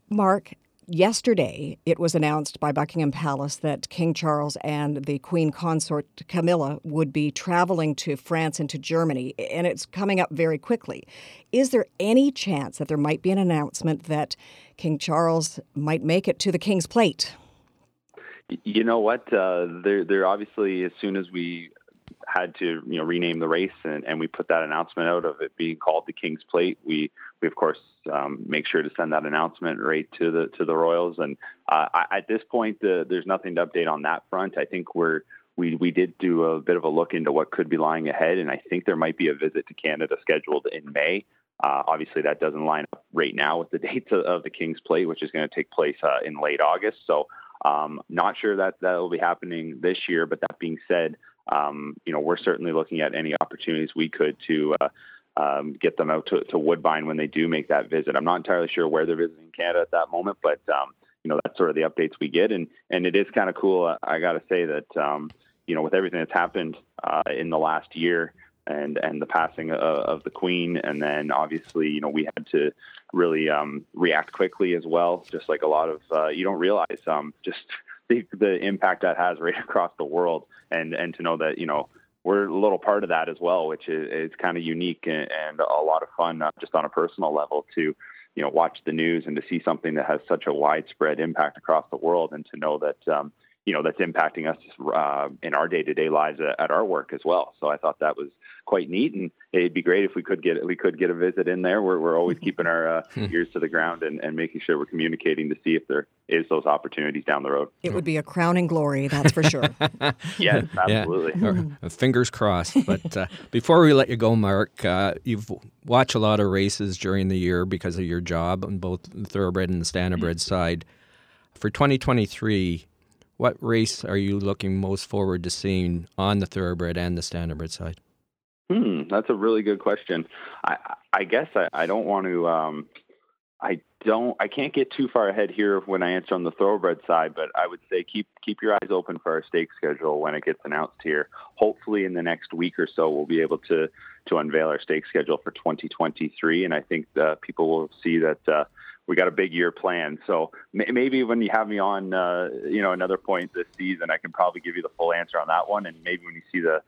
Mark, yesterday it was announced by Buckingham Palace that King Charles and the Queen Consort Camilla would be traveling to France and to Germany, and it's coming up very quickly. Is there any chance that there might be an announcement that King Charles might make it to the King's Plate? You know what? There obviously, as soon as we had to rename the race and we put that announcement out of it being called the King's Plate, we of course make sure to send that announcement right to the Royals. And at this point, there's nothing to update on that front. I think we did do a bit of a look into what could be lying ahead, and I think there might be a visit to Canada scheduled in May. Obviously, that doesn't line up right now with the dates of the King's Plate, which is going to take place in late August. So not sure that will be happening this year. But that being said, we're certainly looking at any opportunities we could to get them out to Woodbine when they do make that visit. I'm not entirely sure where they're visiting Canada at that moment, but that's sort of the updates we get. And it is kind of cool. I got to say that with everything that's happened in the last year, and the passing of the Queen. And then obviously, we had to really react quickly as well, just like a lot of, you don't realize just the impact that has right across the world. And to know that, we're a little part of that as well, which is kind of unique and a lot of fun, not just on a personal level to, watch the news and to see something that has such a widespread impact across the world. And to know that, that's impacting us in our day-to-day lives at our work as well. So I thought that was quite neat, and it'd be great if we could get a visit in there. We're always keeping our ears to the ground and making sure we're communicating to see if there is those opportunities down the road. It would be a crowning glory, that's for sure. Yes, absolutely. Yeah. Fingers crossed. But before we let you go, Mark, you've watched a lot of races during the year because of your job on both the thoroughbred and the standardbred side. For 2023, what race are you looking most forward to seeing on the thoroughbred and the standardbred side? That's a really good question. I guess I don't want to. I can't get too far ahead here when I answer on the thoroughbred side, but I would say keep your eyes open for our stake schedule when it gets announced here. Hopefully, in the next week or so, we'll be able to unveil our stake schedule for 2023, and I think people will see that. We got a big year planned, so maybe when you have me on, another point this season, I can probably give you the full answer on that one. And maybe when you see the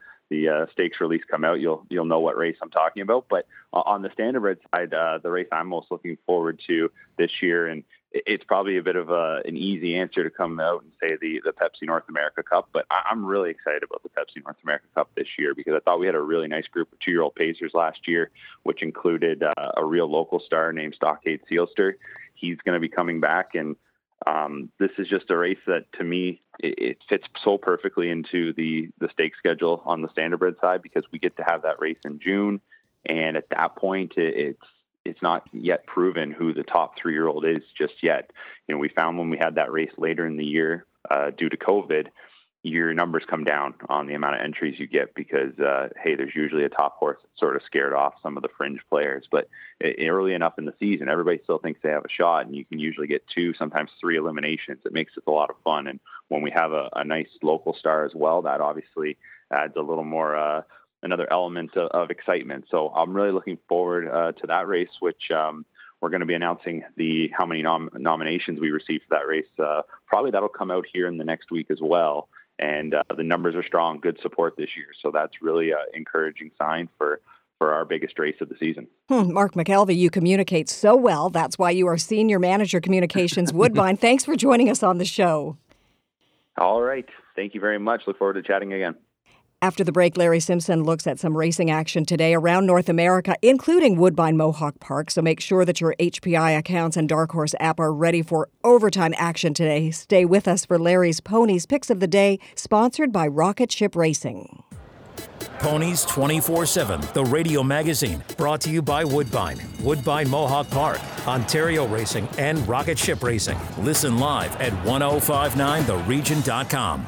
stakes release come out, you'll know what race I'm talking about. But on the standardbred side, the race I'm most looking forward to this year, and it's probably a bit of an easy answer to come out and say the Pepsi North America Cup. But I'm really excited about the Pepsi North America Cup this year because I thought we had a really nice group of two-year-old pacers last year, which included a real local star named Cairo Concert. He's going to be coming back, and this is just a race that, to me, it fits so perfectly into the stake schedule on the standardbred side because we get to have that race in June, and at that point, it's not yet proven who the top 3-year-old is just yet. We found when we had that race later in the year due to COVID, your numbers come down on the amount of entries you get because, there's usually a top horse that sort of scared off some of the fringe players. But early enough in the season, everybody still thinks they have a shot, and you can usually get 2, sometimes 3 eliminations. It makes it a lot of fun. And when we have a nice local star as well, that obviously adds a little more another element of excitement. So I'm really looking forward to that race, which we're going to be announcing how many nominations we received for that race. Probably that'll come out here in the next week as well. And the numbers are strong, good support this year. So that's really an encouraging sign for for our biggest race of the season. Mark McKelvey, you communicate so well. That's why you are Senior Manager Communications, Woodbine. Thanks for joining us on the show. All right. Thank you very much. Look forward to chatting again. After the break, Larry Simpson looks at some racing action today around North America, including Woodbine Mohawk Park. So make sure that your HPI accounts and Dark Horse app are ready for overtime action today. Stay with us for Larry's Ponies Picks of the Day, sponsored by Rocket Ship Racing. Ponies 24/7, the radio magazine, brought to you by Woodbine, Woodbine Mohawk Park, Ontario Racing, and Rocket Ship Racing. Listen live at 1059theregion.com.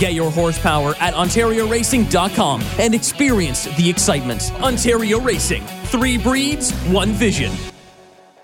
Get your horsepower at OntarioRacing.com and experience the excitement. Ontario Racing, 3 breeds, 1 vision.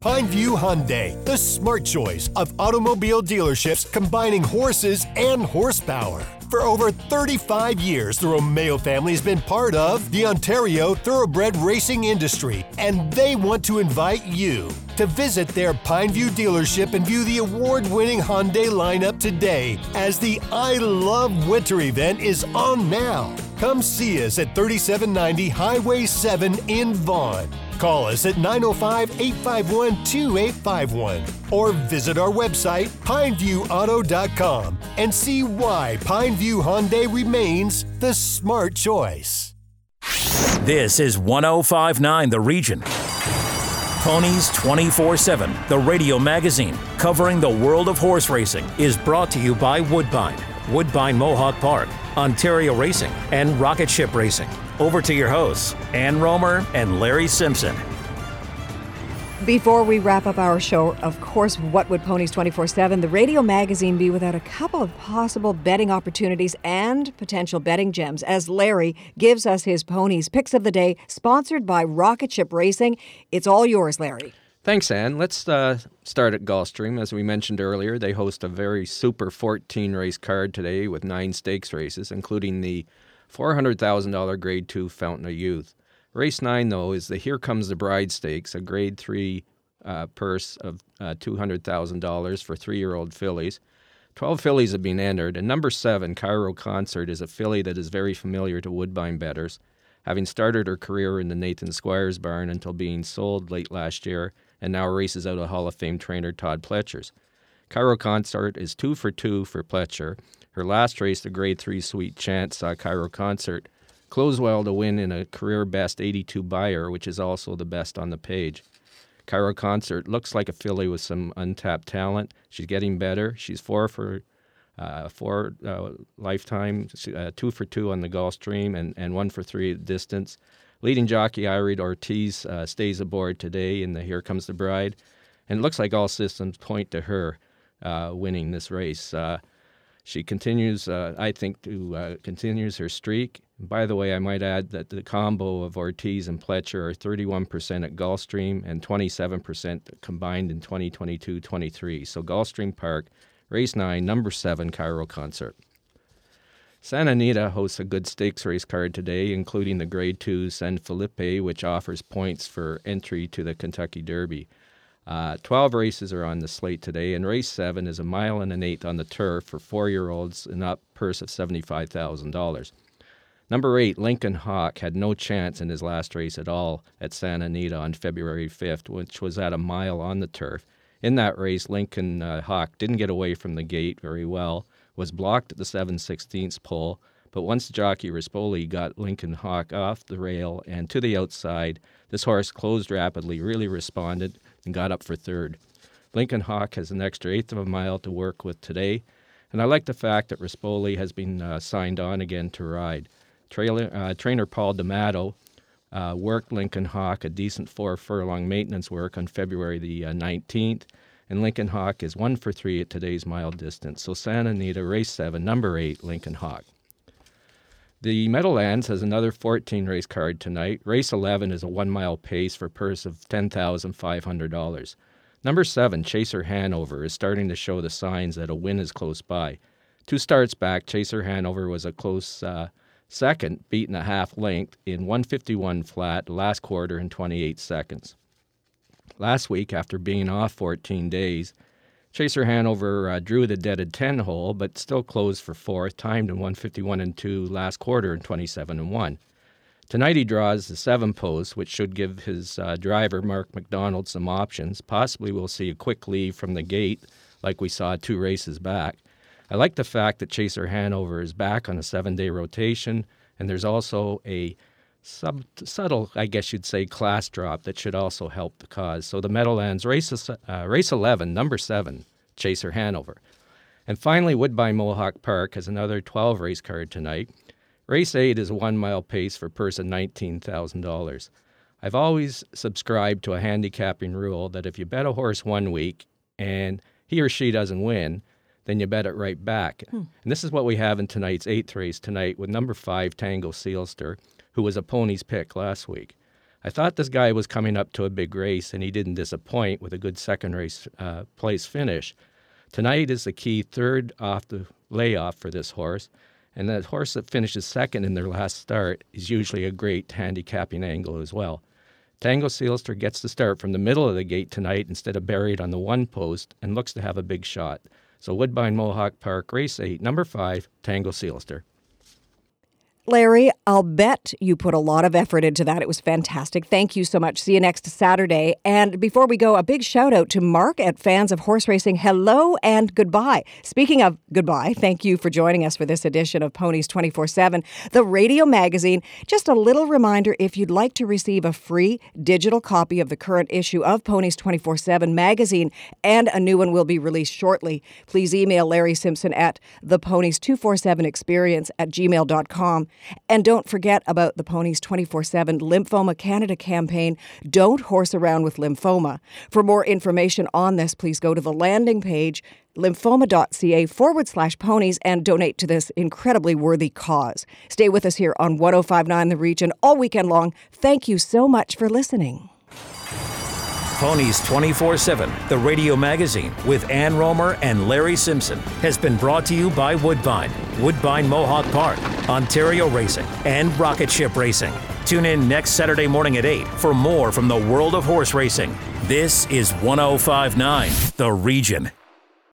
Pineview Hyundai, the smart choice of automobile dealerships combining horses and horsepower. For over 35 years, the Romeo family has been part of the Ontario thoroughbred racing industry, and they want to invite you to visit their Pineview dealership and view the award-winning Hyundai lineup today as the I Love Winter event is on now. Come see us at 3790 Highway 7 in Vaughan. Call us at 905-851-2851 or visit our website, pineviewauto.com, and see why Pineview Hyundai remains the smart choice. This is 105.9 The Region. Ponies 24/7, the radio magazine covering the world of horse racing, is brought to you by Woodbine, Woodbine Mohawk Park, Ontario Racing, and Rocket Ship Racing. Over to your hosts, Ann Romer and Larry Simpson. Before we wrap up our show, of course, what would Ponies 24/7, the radio magazine, be without a couple of possible betting opportunities and potential betting gems as Larry gives us his Ponies Picks of the Day, sponsored by Rocket Ship Racing. It's all yours, Larry. Thanks, Ann. Let's start at Gulfstream. As we mentioned earlier, they host a very super 14-race card today with 9 stakes races, including the $400,000 Grade 2 Fountain of Youth. Race 9, though, is the Here Comes the Bride Stakes, a Grade 3 purse of $200,000 for 3-year-old fillies. 12 fillies have been entered, and number 7, Cairo Concert, is a filly that is very familiar to Woodbine bettors, having started her career in the Nathan Squires barn until being sold late last year, and now races out of Hall of Fame trainer Todd Pletcher's. Cairo Concert is 2 for 2 for Pletcher. Her last race, the Grade 3 Sweet Chance, saw Cairo Concert close well to win in a career-best 82 buyer, which is also the best on the page. Cairo Concert looks like a filly with some untapped talent. She's getting better. She's 4 for 4 lifetime, 2 for 2 on the Gulfstream, and 1 for 3 at distance. Leading jockey Irad Ortiz stays aboard today in the Here Comes the Bride, and it looks like all systems point to her winning this race. She continues, continues her streak. And by the way, I might add that the combo of Ortiz and Pletcher are 31% at Gulfstream and 27% combined in 2022-23. So Gulfstream Park, race 9, number 7, Cairo Concert. Santa Anita hosts a good stakes race card today, including the Grade 2 San Felipe, which offers points for entry to the Kentucky Derby. 12 races are on the slate today, and race 7 is 1.125 miles on the turf for 4-year-olds and up, purse of $75,000. Number 8, Lincoln Hawk, had no chance in his last race at all at Santa Anita on February 5th, which was at 1 mile on the turf. In that race, Lincoln Hawk didn't get away from the gate very well, was blocked at the 7/16 pole, But once the jockey Rispoli got Lincoln Hawk off the rail and to the outside, this horse closed rapidly, really responded, and got up for third. Lincoln Hawk has an extra eighth of a mile to work with today, and I like the fact that Rispoli has been signed on again to ride. Trainer Paul D'Amato worked Lincoln Hawk a decent 4 furlong maintenance work on February the 19th, and Lincoln Hawk is 1 for 3 at today's mile distance. So Santa Anita, race 7, number 8, Lincoln Hawk. The Meadowlands has another 14-race card tonight. Race 11 is a 1-mile pace for a purse of $10,500. Number 7, Chaser Hanover, is starting to show the signs that a win is close by. 2 starts back, Chaser Hanover was a close second, beaten a half length in 1:51 flat, last quarter in 28 seconds. Last week, after being off 14 days, Chaser Hanover drew the deaded 10 hole, but still closed for fourth, timed in 1:51.2, last quarter in 27.1. Tonight he draws the 7 post, which should give his driver, Mark McDonald, some options. Possibly we'll see a quick lead from the gate, like we saw 2 races back. I like the fact that Chaser Hanover is back on a 7-day rotation, and there's also a subtle, I guess you'd say, class drop that should also help the cause. So the Meadowlands, race 11, number 7, Chaser Hanover. And finally, Woodbine Mohawk Park has another 12 race card tonight. Race 8 is a 1-mile pace for purse of $19,000. I've always subscribed to a handicapping rule that if you bet a horse one week and he or she doesn't win, then you bet it right back. And this is what we have in tonight's 8th race tonight with number 5, Tango Seelster, who was a pony's pick last week. I thought this guy was coming up to a big race, and he didn't disappoint with a good second race place finish. Tonight is the key third off the layoff for this horse, and that horse that finishes second in their last start is usually a great handicapping angle as well. Tango Seelster gets the start from the middle of the gate tonight instead of buried on the 1 post and looks to have a big shot. So Woodbine Mohawk Park, race 8, number 5, Tango Seelster. Larry, I'll bet you put a lot of effort into that. It was fantastic. Thank you so much. See you next Saturday. And before we go, a big shout out to Mark at Fans of Horse Racing. Hello and goodbye. Speaking of goodbye, thank you for joining us for this edition of Ponies 24/7, the radio magazine. Just a little reminder, if you'd like to receive a free digital copy of the current issue of Ponies 24/7 magazine, and a new one will be released shortly, please email Larry Simpson at theponies247experience@gmail.com. And don't forget about the Ponies 24/7 Lymphoma Canada campaign, Don't Horse Around with Lymphoma. For more information on this, please go to the landing page, lymphoma.ca/ponies, and donate to this incredibly worthy cause. Stay with us here on 105.9 The Region all weekend long. Thank you so much for listening. Ponies 24/7, the radio magazine with Ann Romer and Larry Simpson, has been brought to you by Woodbine, Woodbine Mohawk Park, Ontario Racing, and Rocket Ship Racing. Tune in next Saturday morning at 8 for more from the world of horse racing. This is 105.9 The Region.